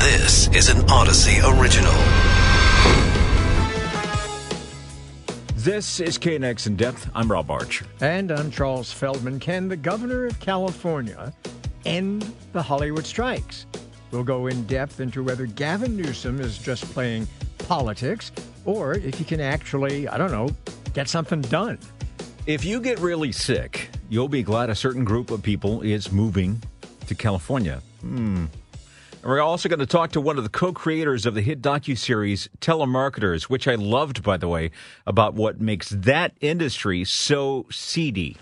This is an Odyssey original. This is KNX In Depth. I'm Rob Archer. And I'm Charles Feldman. Can the governor of California end the Hollywood strikes? We'll go in depth into whether Gavin Newsom is just playing politics or if he can actually, I don't know, get something done. If you get really sick, you'll be glad a certain group of people is moving to California. And we're also going to talk to one of the co-creators of the hit docuseries Telemarketers, which I loved, by the way, about what makes that industry so seedy.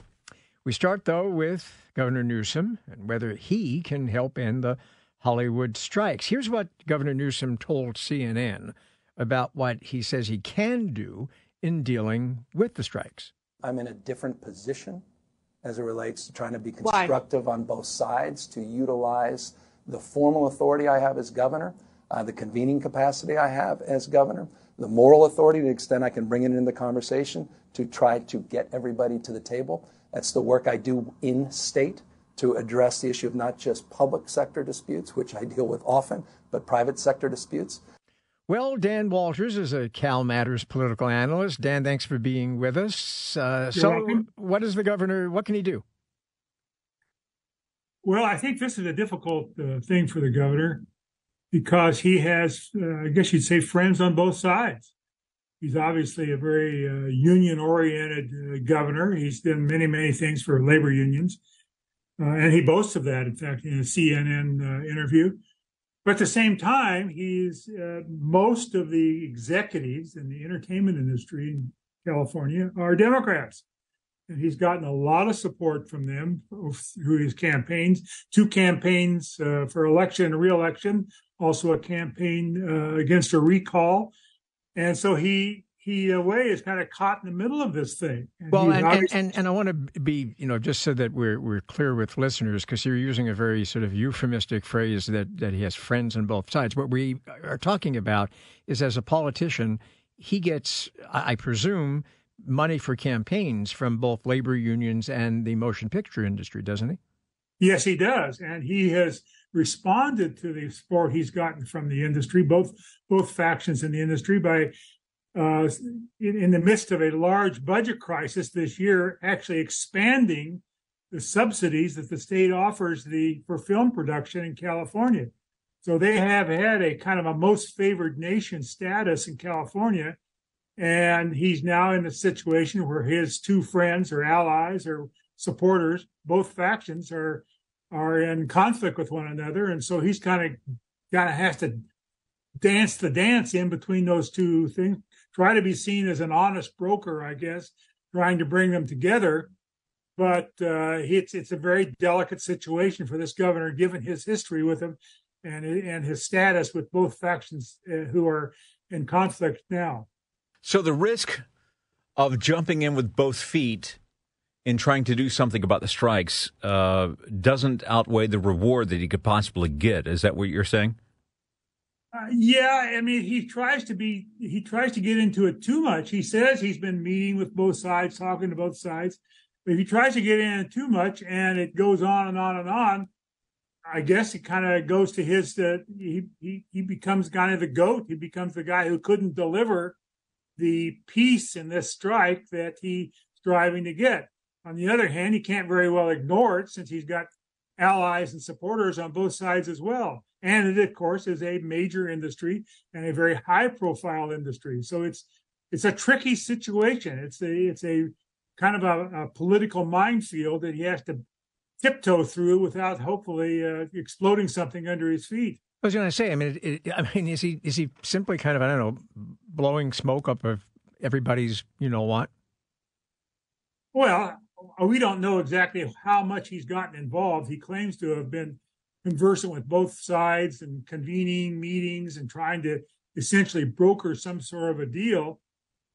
We start, though, with Governor Newsom and whether he can help end the Hollywood strikes. Here's what Governor Newsom told CNN about what he says he can do in dealing with the strikes. I'm in a different position as it relates to trying to be constructive on both sides, to utilize the formal authority I have as governor, the convening capacity I have as governor, the moral authority to the extent I can bring it into the conversation to try to get everybody to the table. That's the work I do in state to address the issue of not just public sector disputes, which I deal with often, but private sector disputes. Well, Dan Walters is a CalMatters political analyst. Dan, thanks for being with us. Welcome. What is the governor, what can he do? Well, I think this is a difficult thing for the governor because he has, I guess you'd say, friends on both sides. He's obviously a very union-oriented governor. He's done many, many things for labor unions, and he boasts of that, in fact, in a CNN interview. But at the same time, he's most of the executives in the entertainment industry in California are Democrats. And he's gotten a lot of support from them through his campaigns, two campaigns for election and re-election, also a campaign against a recall. And so he in a way, is kind of caught in the middle of this thing. And I want to be, just so that we're clear with listeners, because you're using a very sort of euphemistic phrase that he has friends on both sides. What we are talking about is, as a politician, he gets, I presume, money for campaigns from both labor unions and the motion picture industry, doesn't he? Yes, he does. And he has responded to the support he's gotten from the industry, both factions in the industry, by in the midst of a large budget crisis this year, actually expanding the subsidies that the state offers for film production in California. So they have had a kind of a most favored nation status in California. And he's now in a situation where his two friends or allies or supporters, both factions, are in conflict with one another. And so he's kind of has to dance the dance in between those two things, try to be seen as an honest broker, I guess, trying to bring them together. But it's a very delicate situation for this governor, given his history with him and his status with both factions who are in conflict now. So the risk of jumping in with both feet in trying to do something about the strikes doesn't outweigh the reward that he could possibly get. Is that what you're saying? Yeah, I mean, he tries to get into it too much. He says he's been meeting with both sides, talking to both sides. But if he tries to get in it too much and it goes on and on and on, I guess it kind of goes to his he becomes kind of the goat. He becomes the guy who couldn't deliver the peace in this strike that he's striving to get. On the other hand, he can't very well ignore it since he's got allies and supporters on both sides as well. And it, of course, is a major industry and a very high-profile industry. So it's a tricky situation. It's a kind of a political minefield that he has to tiptoe through without hopefully exploding something under his feet. I was going to say, is he simply kind of, blowing smoke up of everybody's, what? Well, we don't know exactly how much he's gotten involved. He claims to have been conversant with both sides and convening meetings and trying to essentially broker some sort of a deal.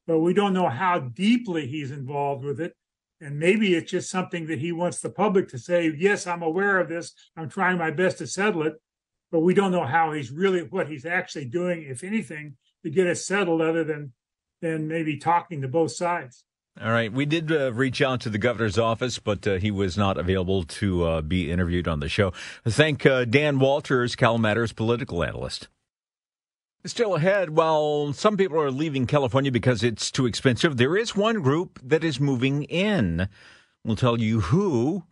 But we don't know how deeply he's involved with it. And maybe it's just something that he wants the public to say, yes, I'm aware of this. I'm trying my best to settle it. But we don't know how he's really, what he's actually doing, if anything, to get it settled other than maybe talking to both sides. All right. We did reach out to the governor's office, but he was not available to be interviewed on the show. Thank Dan Walters, CalMatters political analyst. Still ahead, while some people are leaving California because it's too expensive, there is one group that is moving in. We'll tell you who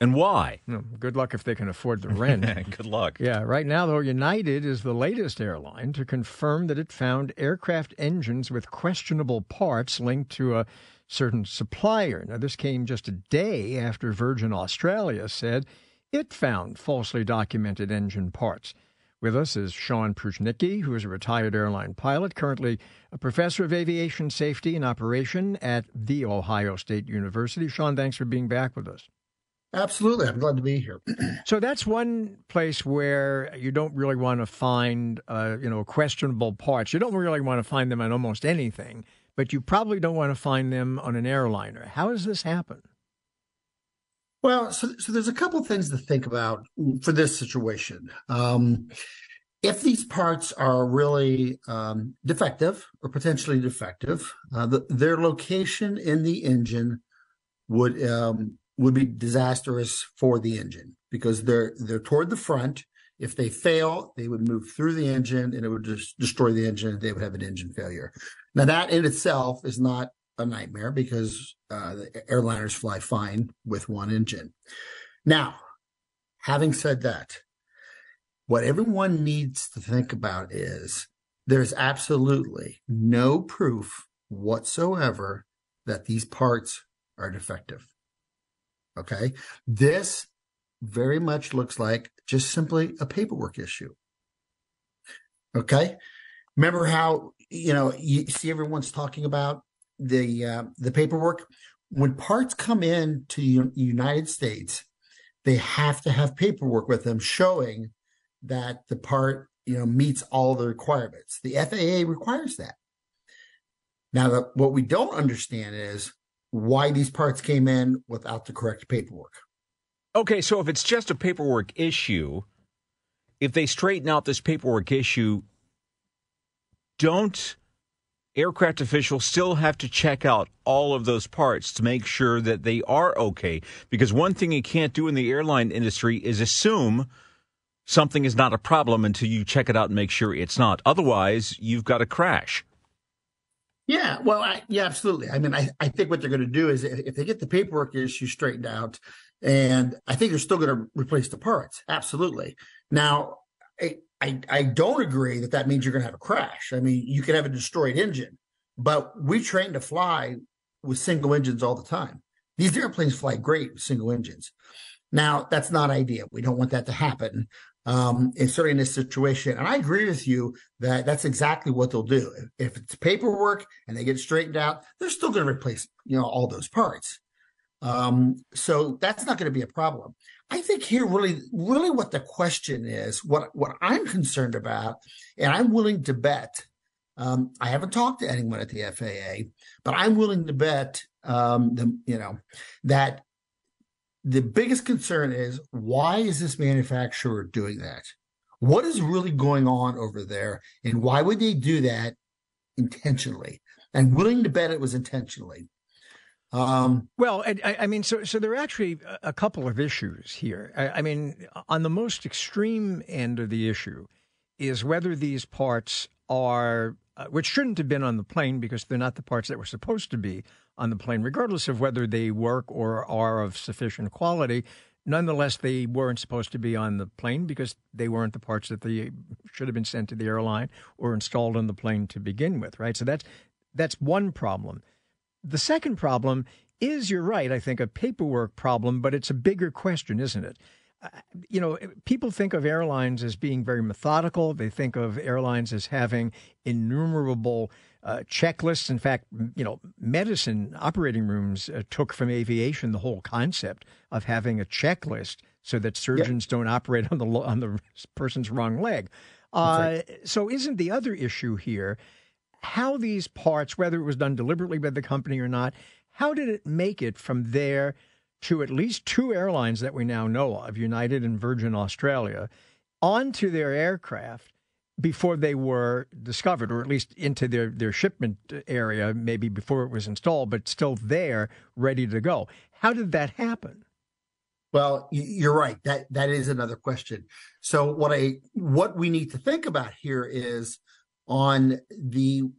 and why. Good luck if they can afford the rent. Good luck. Yeah, right now, though, United is the latest airline to confirm that it found aircraft engines with questionable parts linked to a certain supplier. Now, this came just a day after Virgin Australia said it found falsely documented engine parts. With us is Sean Pruchnicki, who is a retired airline pilot, currently a professor of aviation safety and operation at The Ohio State University. Sean, thanks for being back with us. Absolutely. I'm glad to be here. So that's one place where you don't really want to find, questionable parts. You don't really want to find them on almost anything, but you probably don't want to find them on an airliner. How does this happen? Well, so there's a couple of things to think about for this situation. If these parts are really defective or potentially defective, their location in the engine would be disastrous for the engine because they're toward the front. If they fail, they would move through the engine and it would just destroy the engine and they would have an engine failure. Now, that in itself is not a nightmare because the airliners fly fine with one engine. Now, having said that, what everyone needs to think about is there's absolutely no proof whatsoever that these parts are defective. Okay? This very much looks like just simply a paperwork issue. Okay? Remember how, you see everyone's talking about the paperwork. When parts come in to the United States, they have to have paperwork with them showing that the part, meets all the requirements. The FAA requires that. Now, what we don't understand is why these parts came in without the correct paperwork. Okay, so if it's just a paperwork issue, if they straighten out this paperwork issue, don't aircraft officials still have to check out all of those parts to make sure that they are okay? Because one thing you can't do in the airline industry is assume something is not a problem until you check it out and make sure it's not. Otherwise, you've got a crash. Yeah, well, absolutely. I mean, I think what they're going to do is if they get the paperwork issue straightened out, and I think they're still going to replace the parts. Absolutely. Now, I don't agree that means you're going to have a crash. I mean, you could have a destroyed engine, but we train to fly with single engines all the time. These airplanes fly great with single engines. Now, that's not ideal. We don't want that to happen, and certainly in this situation. And I agree with you that that's exactly what they'll do. If it's paperwork and they get straightened out, they're still going to replace, all those parts. So that's not going to be a problem. I think here really what the question is, what I'm concerned about, and I'm willing to bet, I haven't talked to anyone at the FAA, but I'm willing to bet, that the biggest concern is why is this manufacturer doing that? What is really going on over there? And why would they do that intentionally? I'm willing to bet it was intentionally. So there are actually a couple of issues here. I mean, on the most extreme end of the issue is whether these parts are, which shouldn't have been on the plane because they're not the parts that were supposed to be on the plane, regardless of whether they work or are of sufficient quality. Nonetheless, they weren't supposed to be on the plane because they weren't the parts that they should have been sent to the airline or installed on the plane to begin with, right? So that's one problem. The second problem is, you're right, I think, a paperwork problem, but it's a bigger question, isn't it? People think of airlines as being very methodical. They think of airlines as having innumerable checklists. In fact, medicine operating rooms took from aviation the whole concept of having a checklist so that surgeons don't operate on the person's wrong leg. So isn't the other issue here how these parts, whether it was done deliberately by the company or not, how did it make it from there to at least two airlines that we now know of, United and Virgin Australia, onto their aircraft? before they were discovered, or at least into their shipment area, maybe before it was installed, but still there, ready to go. How did that happen? Well, you're right. That is another question. So what we need to think about here is when the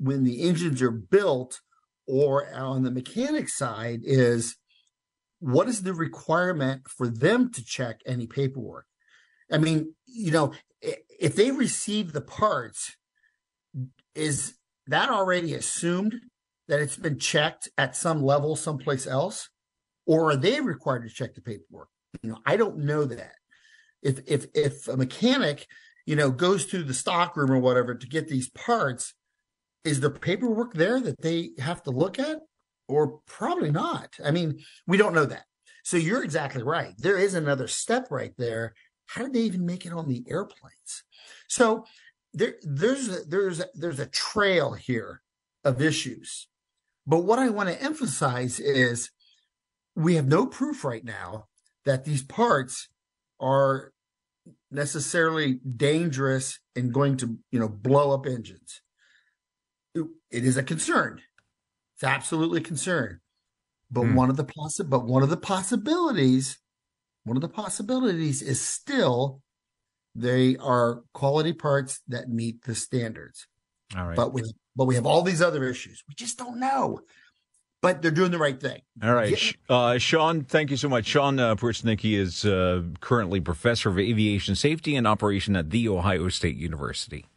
engines are built, or on the mechanic side, is what is the requirement for them to check any paperwork? I mean, if they receive the parts, is that already assumed that it's been checked at some level someplace else? Or are they required to check the paperwork? I don't know that. If a mechanic, goes to the stockroom or whatever to get these parts, is there paperwork there that they have to look at? Or probably not. I mean, we don't know that. So you're exactly right. There is another step right there. How did they even make it on the airplanes? So there's a trail here of issues. But what I want to emphasize is we have no proof right now that these parts are necessarily dangerous and going to, blow up engines. It is a concern. It's absolutely a concern. But one of the possibilities is still they are quality parts that meet the standards. All right. But we have all these other issues. We just don't know. But they're doing the right thing. All right. Yeah. Sean, thank you so much. Sean Pruchnicki is currently professor of aviation safety and operation at The Ohio State University.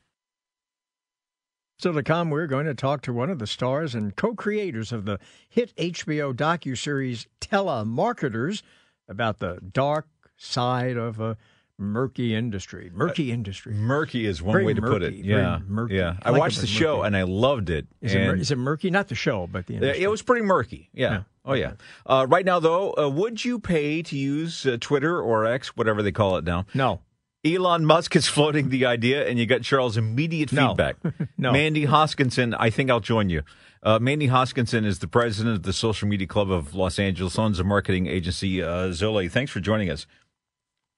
So to come, we're going to talk to one of the stars and co-creators of the hit HBO docuseries Telemarketers about the dark side of a murky industry. Murky industry. Murky is one way to put it. Yeah. Yeah. I watched the show and I loved it. Is it murky? Not the show, but the industry. It was pretty murky. Yeah. Oh, yeah. Right now, though, would you pay to use Twitter or X, whatever they call it now? No. Elon Musk is floating the idea, and you got Charles' immediate feedback. No. Mandy Hoskinson, I think I'll join you. Mandy Hoskinson is the president of the Social Media Club of Los Angeles, owns a marketing agency. Zole, thanks for joining us.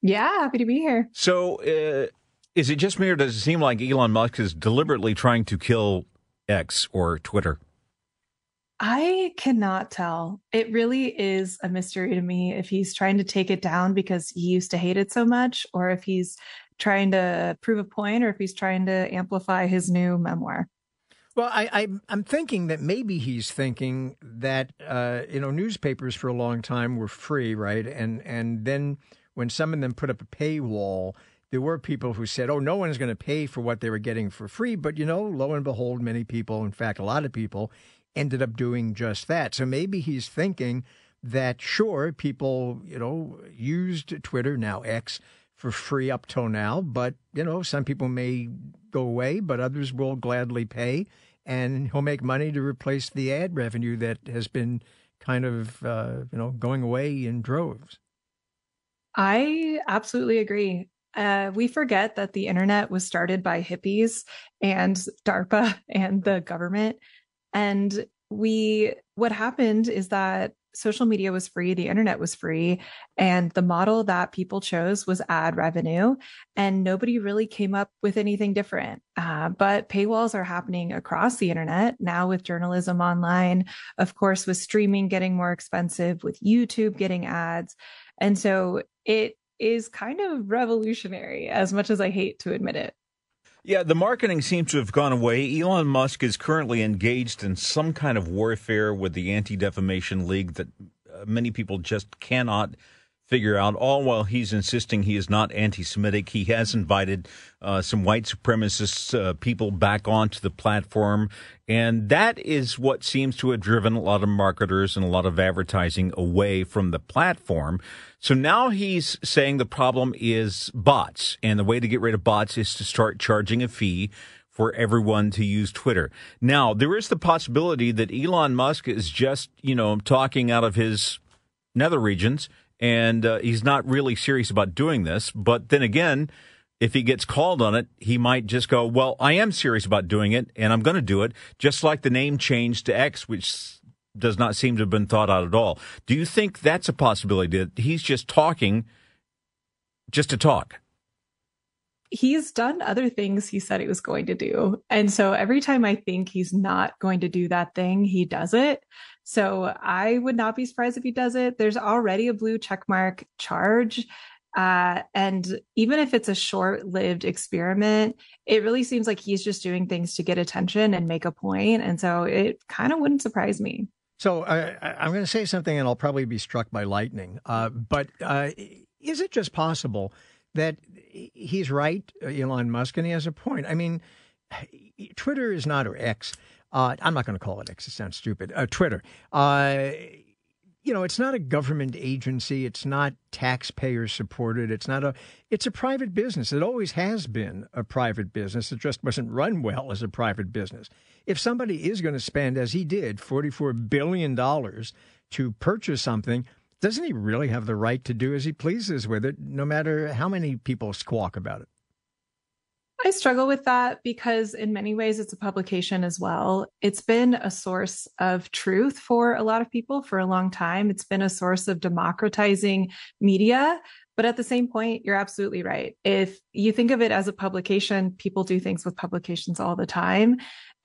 Yeah, happy to be here. So is it just me, or does it seem like Elon Musk is deliberately trying to kill X or Twitter? I cannot tell. It really is a mystery to me if he's trying to take it down because he used to hate it so much, or if he's trying to prove a point, or if he's trying to amplify his new memoir. Well, I'm thinking that maybe he's thinking that, newspapers for a long time were free, right? And then when some of them put up a paywall, there were people who said, oh, no one's going to pay for what they were getting for free. But, lo and behold, many people, in fact, a lot of people, ended up doing just that. So maybe he's thinking that, sure, people, used Twitter, now X, for free up till now. But, some people may go away, but others will gladly pay. And he'll make money to replace the ad revenue that has been kind of, going away in droves. I absolutely agree. We forget that the internet was started by hippies and DARPA and the government. And what happened is that social media was free, the internet was free, and the model that people chose was ad revenue, and nobody really came up with anything different. But paywalls are happening across the internet now with journalism online, of course, with streaming getting more expensive, with YouTube getting ads. And so it is kind of revolutionary, as much as I hate to admit it. Yeah, the marketing seems to have gone away. Elon Musk is currently engaged in some kind of warfare with the Anti-Defamation League that many people just cannot figure out, all while he's insisting he is not anti-Semitic. He has invited some white supremacist people back onto the platform, and that is what seems to have driven a lot of marketers and a lot of advertising away from the platform. So now he's saying the problem is bots, and the way to get rid of bots is to start charging a fee for everyone to use Twitter. Now, there is the possibility that Elon Musk is just, talking out of his nether regions, and he's not really serious about doing this. But then again, if he gets called on it, he might just go, well, I am serious about doing it, and I'm going to do it, just like the name change to X, which does not seem to have been thought out at all. Do you think that's a possibility, that he's just talking just to talk? he's done other things he said he was going to do. And so every time I think he's not going to do that thing, he does it. So I would not be surprised if he does it. There's already a blue checkmark charge. And even if it's a short-lived experiment, it really seems like he's just doing things to get attention and make a point. And so it kind of wouldn't surprise me. So I'm going to say something and I'll probably be struck by lightning. But is it just possible that he's right, Elon Musk, and he has a point? I mean, Twitter is not, or X. I'm not going to call it X. It sounds stupid. Twitter. You know, it's not a government agency. It's not taxpayer supported. It's a private business. It always has been a private business. It just wasn't run well as a private business. If somebody is going to spend, as he did, $44 billion to purchase something, doesn't he really have the right to do as he pleases with it, no matter how many people squawk about it? I struggle with that because in many ways it's a publication as well. It's been a source of truth for a lot of people for a long time. It's been a source of democratizing media. But at the same point, you're absolutely right. If you think of it as a publication, people do things with publications all the time.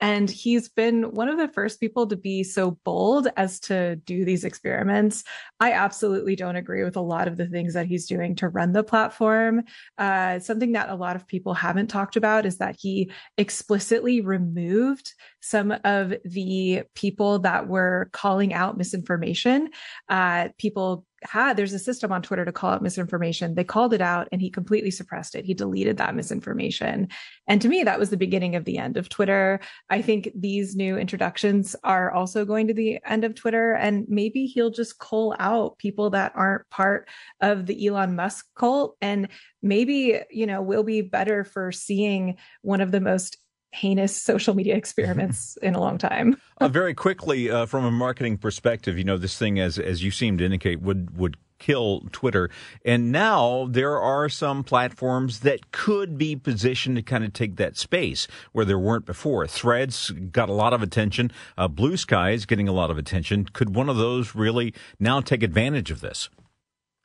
And he's been one of the first people to be so bold as to do these experiments. I absolutely don't agree with a lot of the things that he's doing to run the platform. Something that a lot of people haven't talked about is that he explicitly removed some of the people that were calling out misinformation. There's a system on Twitter to call out misinformation. They called it out and he completely suppressed it. He deleted that misinformation. And to me, that was the beginning of the end of Twitter. I think these new introductions are also going to the end of Twitter, and maybe he'll just cull out people that aren't part of the Elon Musk cult. And maybe, you know, we'll be better for seeing one of the most heinous social media experiments in a long time. Very quickly, from a marketing perspective, you know, this thing, as you seem to indicate, would kill Twitter. And now there are some platforms that could be positioned to kind of take that space where there weren't before. Threads got a lot of attention. Blue Sky is getting a lot of attention. Could one of those really now take advantage of this?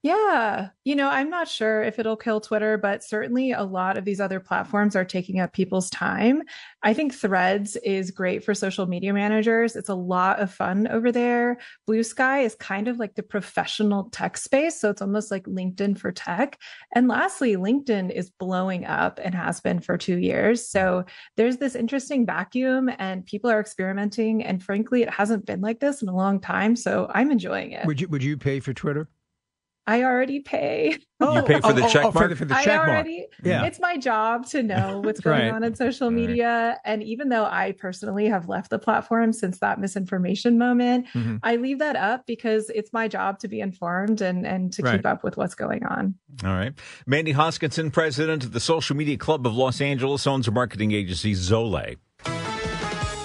Yeah. You know, I'm not sure if it'll kill Twitter, but certainly a lot of these other platforms are taking up people's time. I think Threads is great for social media managers. It's a lot of fun over there. Blue Sky is kind of like the professional tech space. So it's almost like LinkedIn for tech. And lastly, LinkedIn is blowing up and has been for 2 years. So there's this interesting vacuum and people are experimenting. And frankly, it hasn't been like this in a long time. So I'm enjoying it. Would you pay for Twitter? I already pay. You pay for the checkmark? For the checkmark. Yeah. It's my job to know what's going on in social media. Right. And even though I personally have left the platform since that misinformation moment, I leave that up because it's my job to be informed and to keep up with what's going on. All right. Mandy Hoskinson, president of the Social Media Club of Los Angeles, owns a marketing agency, Zole.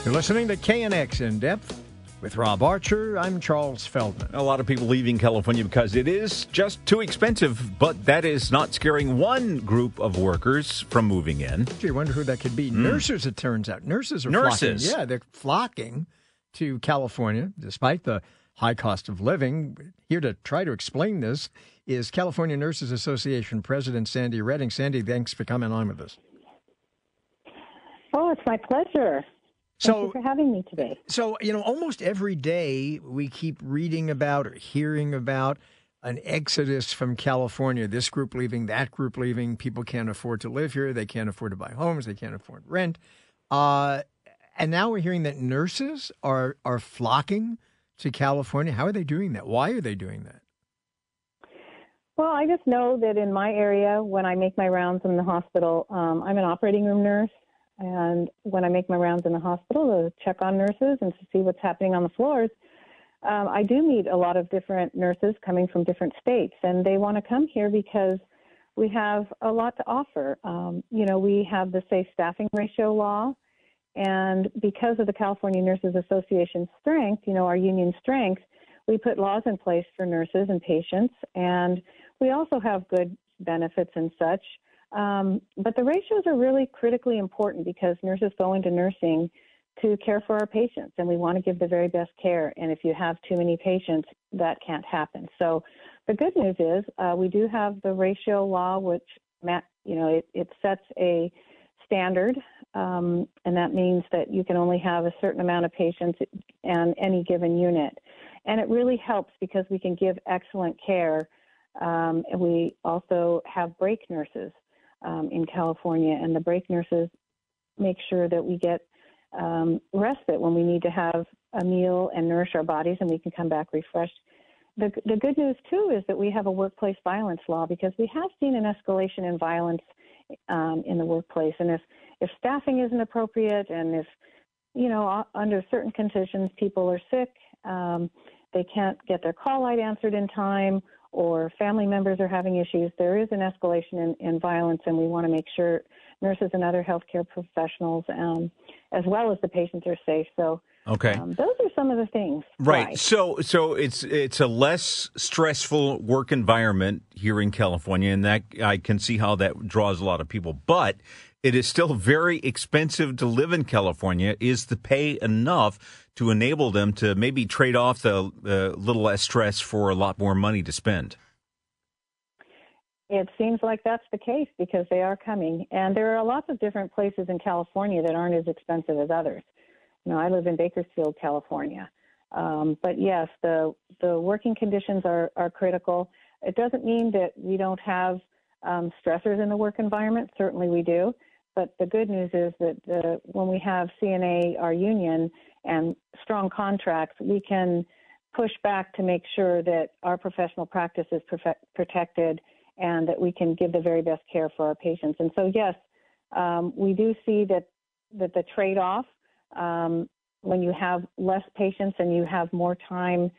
You're listening to KNX In Depth. With Rob Archer, I'm Charles Feldman. A lot of people leaving California because it is just too expensive, but that is not scaring one group of workers from moving in. Gee, I wonder who that could be. Nurses, it turns out. Nurses are flocking. Yeah, they're flocking to California despite the high cost of living. Here to try to explain this is California Nurses Association President Sandy Redding. Sandy, thanks for coming on with us. Oh, it's my pleasure. Thank you for having me today. So, you know, almost every day we keep reading about or hearing about an exodus from California, this group leaving, that group leaving. People can't afford to live here. They can't afford to buy homes. They can't afford rent. And now we're hearing that nurses are flocking to California. How are they doing that? Why are they doing that? Well, I just know that in my area, when I make my rounds in the hospital, I'm an operating room nurse. And when I make my rounds in the hospital to check on nurses and to see what's happening on the floors, I do meet a lot of different nurses coming from different states. And they want to come here because we have a lot to offer. You know, we have the safe staffing ratio law. And because of the California Nurses Association strength, you know, our union strength, we put laws in place for nurses and patients. And we also have good benefits and such. But the ratios are really critically important because nurses go into nursing to care for our patients, and we want to give the very best care. And if you have too many patients, that can't happen. So the good news is we do have the ratio law, which You know, it sets a standard, and that means that you can only have a certain amount of patients in any given unit. And it really helps because we can give excellent care. And we also have break nurses in California, and the break nurses make sure that we get respite when we need to have a meal and nourish our bodies, and we can come back refreshed. The good news, too, is that we have a workplace violence law, because we have seen an escalation in violence in the workplace. And if staffing isn't appropriate, and if, you know, under certain conditions people are sick, they can't get their call light answered in time, or family members are having issues, there is an escalation in violence, and we want to make sure nurses and other healthcare professionals, as well as the patients, are safe. So, okay, those are some of the things. Right. Why. So it's a less stressful work environment here in California, and that I can see how that draws a lot of people. But it is still very expensive to live in California. Is the pay enough to enable them to maybe trade off the little less stress for a lot more money to spend? It seems like that's the case, because they are coming. And there are lots of different places in California that aren't as expensive as others. You know, I live in Bakersfield, California. But yes, the working conditions are critical. It doesn't mean that we don't have stressors in the work environment. Certainly we do. But the good news is that when we have CNA, our union, and strong contracts, we can push back to make sure that our professional practice is protected, and that we can give the very best care for our patients. And so, yes, we do see that the trade-off, when you have less patients and you have more time,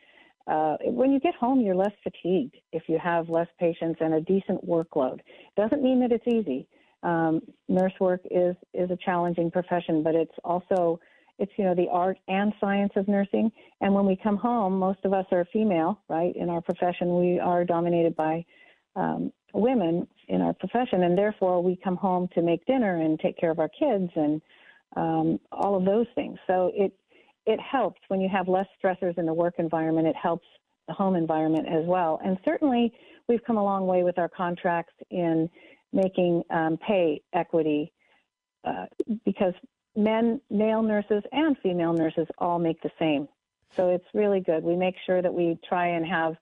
when you get home, you're less fatigued if you have less patients and a decent workload. Doesn't mean that it's easy. Nurse work is a challenging profession, but it's also, it's, you know, the art and science of nursing. And when we come home, most of us are female, right? In our profession, we are dominated by women in our profession, and therefore we come home to make dinner and take care of our kids and all of those things. So it helps when you have less stressors in the work environment. It helps the home environment as well. And certainly we've come a long way with our contracts in making pay equity, because male nurses and female nurses all make the same. So it's really good. We make sure that we try and have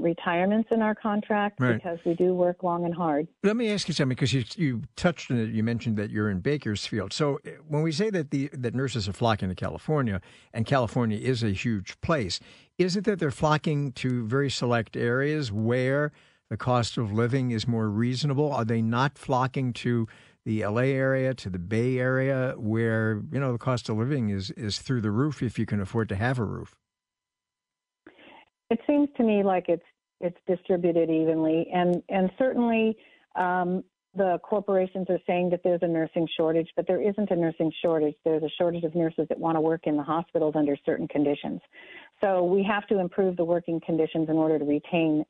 retirements in our contract, right, because we do work long and hard. Let me ask you something, because you touched on it. You mentioned that you're in Bakersfield. So when we say that that nurses are flocking to California, and California is a huge place, is it that they're flocking to very select areas where the cost of living is more reasonable? Are they not flocking to the L.A. area, to the Bay Area, where, you know, the cost of living is through the roof if you can afford to have a roof? It seems to me like it's distributed evenly, and certainly the corporations are saying that there's a nursing shortage, but there isn't a nursing shortage. There's a shortage of nurses that want to work in the hospitals under certain conditions. So we have to improve the working conditions in order to retain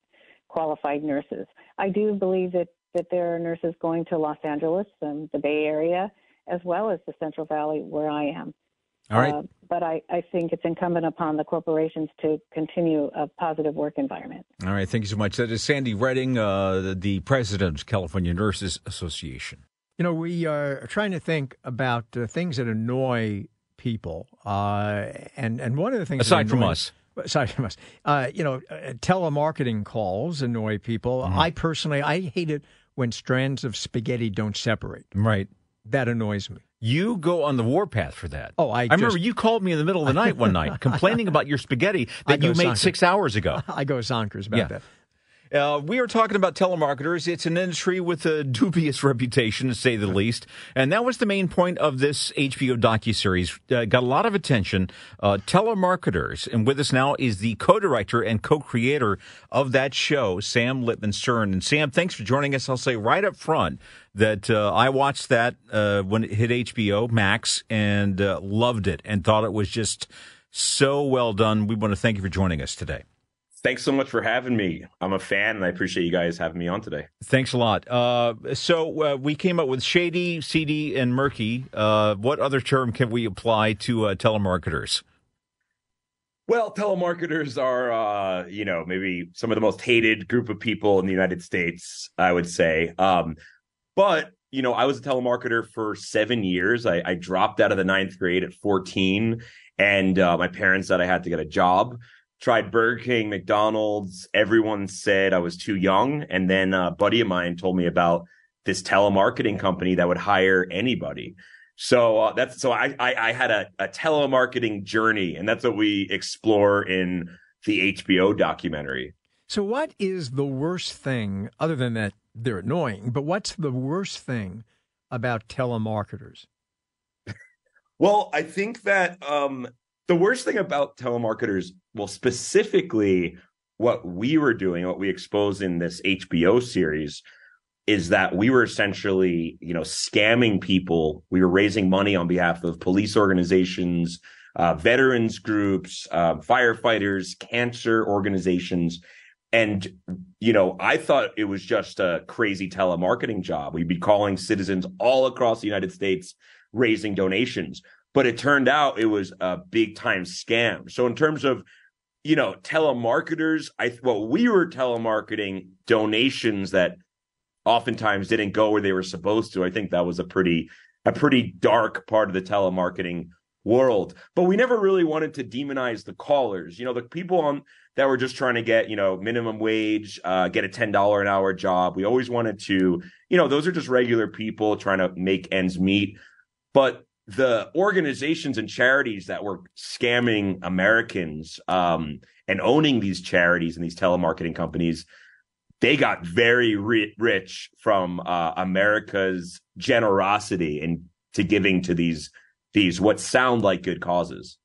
qualified nurses. I do believe that there are nurses going to Los Angeles and the Bay Area, as well as the Central Valley, where I am. All right. But I think it's incumbent upon the corporations to continue a positive work environment. All right. Thank you so much. That is Sandy Redding, the president of the California Nurses Association. You know, we are trying to think about things that annoy people. And one of the things aside from us, you know, telemarketing calls annoy people. Mm-hmm. I hate it when strands of spaghetti don't separate. Right. That annoys me. You go on the warpath for that. Oh, I remember you called me in the middle of the night one night complaining about your spaghetti that you made 6 hours ago. I go zonkers about that. We are talking about telemarketers. It's an industry with a dubious reputation, to say the least. And that was the main point of this HBO docuseries. Got a lot of attention. Telemarketers. And with us now is the co-director and co-creator of that show, Sam Lipman-Stern. And Sam, thanks for joining us. I'll say right up front that I watched that when it hit HBO Max and loved it and thought it was just so well done. We want to thank you for joining us today. Thanks so much for having me. I'm a fan, and I appreciate you guys having me on today. Thanks a lot. So we came up with shady, seedy, and murky. What other term can we apply to telemarketers? Well, telemarketers are, you know, maybe some of the most hated group of people in the United States, I would say. But, you know, I was a telemarketer for 7 years. I dropped out of the ninth grade at 14, and my parents said I had to get a job. Tried Burger King, McDonald's. Everyone said I was too young. And then a buddy of mine told me about this telemarketing company that would hire anybody. So I had a telemarketing journey, and that's what we explore in the HBO documentary. So what is the worst thing, other than that they're annoying, but what's the worst thing about telemarketers? Well, I think that the worst thing about telemarketers, well, specifically what we were doing, what we exposed in this HBO series, is that we were essentially, you know, scamming people. We were raising money on behalf of police organizations, veterans groups, firefighters, cancer organizations. And, you know, I thought it was just a crazy telemarketing job. We'd be calling citizens all across the United States, raising donations. But it turned out it was a big time scam. So in terms of, you know, telemarketers, well, we were telemarketing donations that oftentimes didn't go where they were supposed to. I think that was a pretty dark part of the telemarketing world. But we never really wanted to demonize the callers, you know, the people that were just trying to get, you know, minimum wage, get a $10 an hour job. We always wanted to, you know, those are just regular people trying to make ends meet. But the organizations and charities that were scamming Americans and owning these charities and these telemarketing companies, they got very rich from America's generosity and to giving to these what sound like good causes.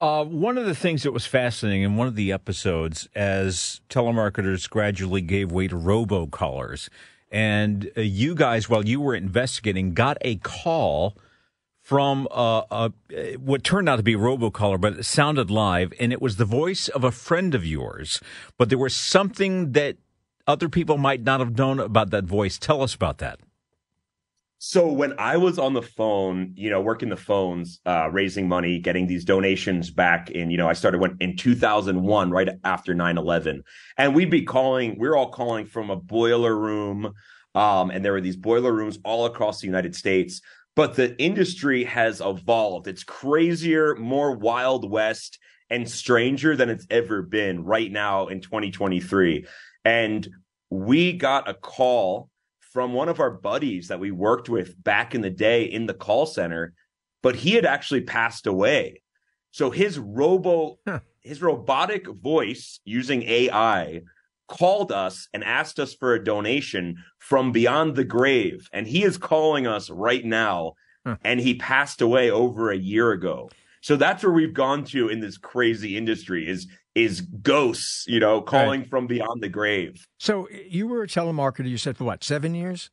One of the things that was fascinating in one of the episodes, as telemarketers gradually gave way to robocallers, and you guys, while you were investigating, got a call from what turned out to be a robocaller, but it sounded live, and it was the voice of a friend of yours. But there was something that other people might not have known about that voice. Tell us about that. So when I was on the phone, you know, working the phones, raising money, getting these donations back in, you know, I started in 2001, right after 9/11. And we were all calling from a boiler room. And there were these boiler rooms all across the United States. But the industry has evolved. It's crazier, more Wild West and stranger than it's ever been right now in 2023. And we got a call from one of our buddies that we worked with back in the day in the call center, but he had actually passed away. So his robotic voice using AI called us and asked us for a donation from beyond the grave. And he is calling us right now. And he passed away over a year ago. So that's where we've gone to in this crazy industry is ghosts, you know, calling from beyond the grave. So you were a telemarketer, you said, for what, 7 years?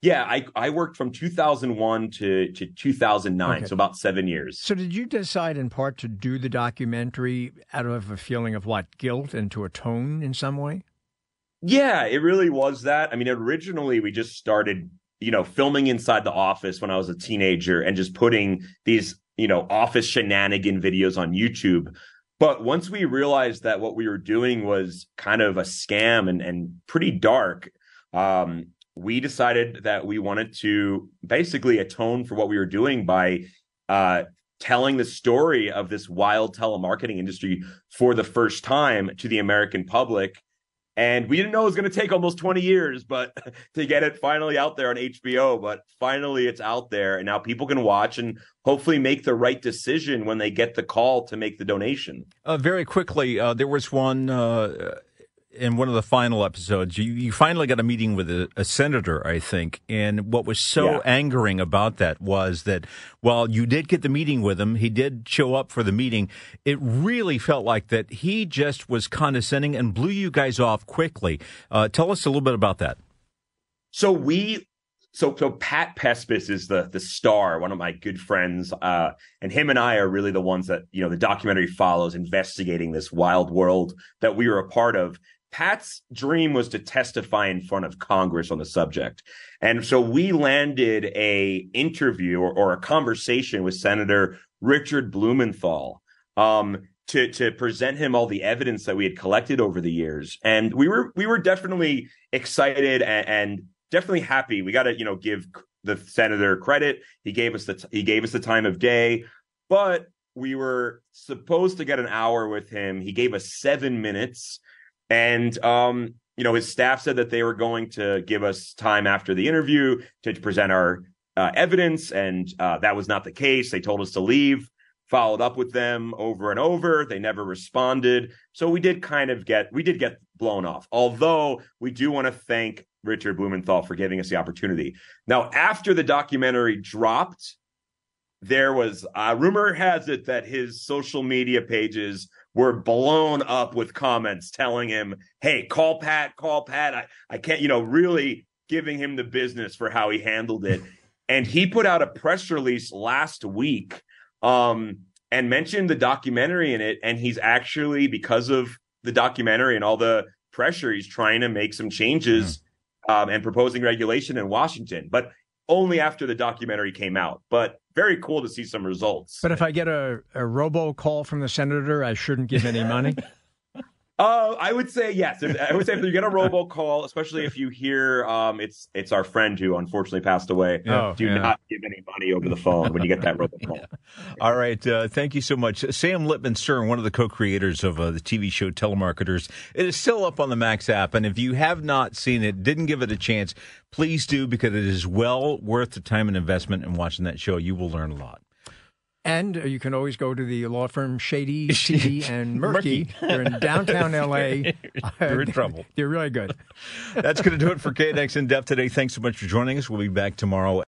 Yeah, I worked from 2001 to 2009, so about 7 years. So did you decide in part to do the documentary out of a feeling of what, guilt, and to atone in some way? Yeah, it really was that. I mean, originally we just started, you know, filming inside the office when I was a teenager and just putting these, you know, office shenanigan videos on YouTube. But once we realized that what we were doing was kind of a scam and pretty dark, we decided that we wanted to basically atone for what we were doing by telling the story of this wild telemarketing industry for the first time to the American public. And we didn't know it was going to take almost 20 years, but to get it finally out there on HBO. But finally, it's out there. And now people can watch and hopefully make the right decision when they get the call to make the donation. Very quickly, there was one in one of the final episodes. You finally got a meeting with a senator, I think. And what was so angering about that was that while you did get the meeting with him, he did show up for the meeting, it really felt like that he just was condescending and blew you guys off quickly. Tell us a little bit about that. So Pat Pespis is the star, one of my good friends, and him and I are really the ones that, you know, the documentary follows, investigating this wild world that we were a part of. Pat's dream was to testify in front of Congress on the subject. And so we landed a interview or a conversation with Senator Richard Blumenthal to present him all the evidence that we had collected over the years. And we were definitely excited and definitely happy. We got to, you know, give the senator credit. He gave us the time of day, but we were supposed to get an hour with him. He gave us 7 minutes, and you know, his staff said that they were going to give us time after the interview to present our evidence, and that was not the case. They told us to leave. Followed up with them over and over. They never responded. So we did get blown off. Although we do want to thank Richard Blumenthal for giving us the opportunity. Now, after the documentary dropped, there was rumor has it that his social media pages were blown up with comments telling him, hey, call Pat. I can't, you know, really giving him the business for how he handled it. And he put out a press release last week and mentioned the documentary in it. And he's actually, because of the documentary and all the pressure, he's trying to make some changes and proposing regulation in Washington, but only after the documentary came out. But very cool to see some results. But if I get a robocall from the senator, I shouldn't give any money? I would say yes. I would say if you get a robocall, especially if you hear it's our friend who unfortunately passed away, do not give any money over the phone when you get that robocall. Yeah. All right. Thank you so much. Sam Lipman-Stern, one of the co-creators of the TV show Telemarketers. It is still up on the Max app. And if you have not seen it, didn't give it a chance, please do, because it is well worth the time and investment in watching that show. You will learn a lot. And you can always go to the law firm Shady, Seedy, and Murky. They're in downtown L.A. They're in trouble. They're really good. That's going to do it for KNX In Depth today. Thanks so much for joining us. We'll be back tomorrow.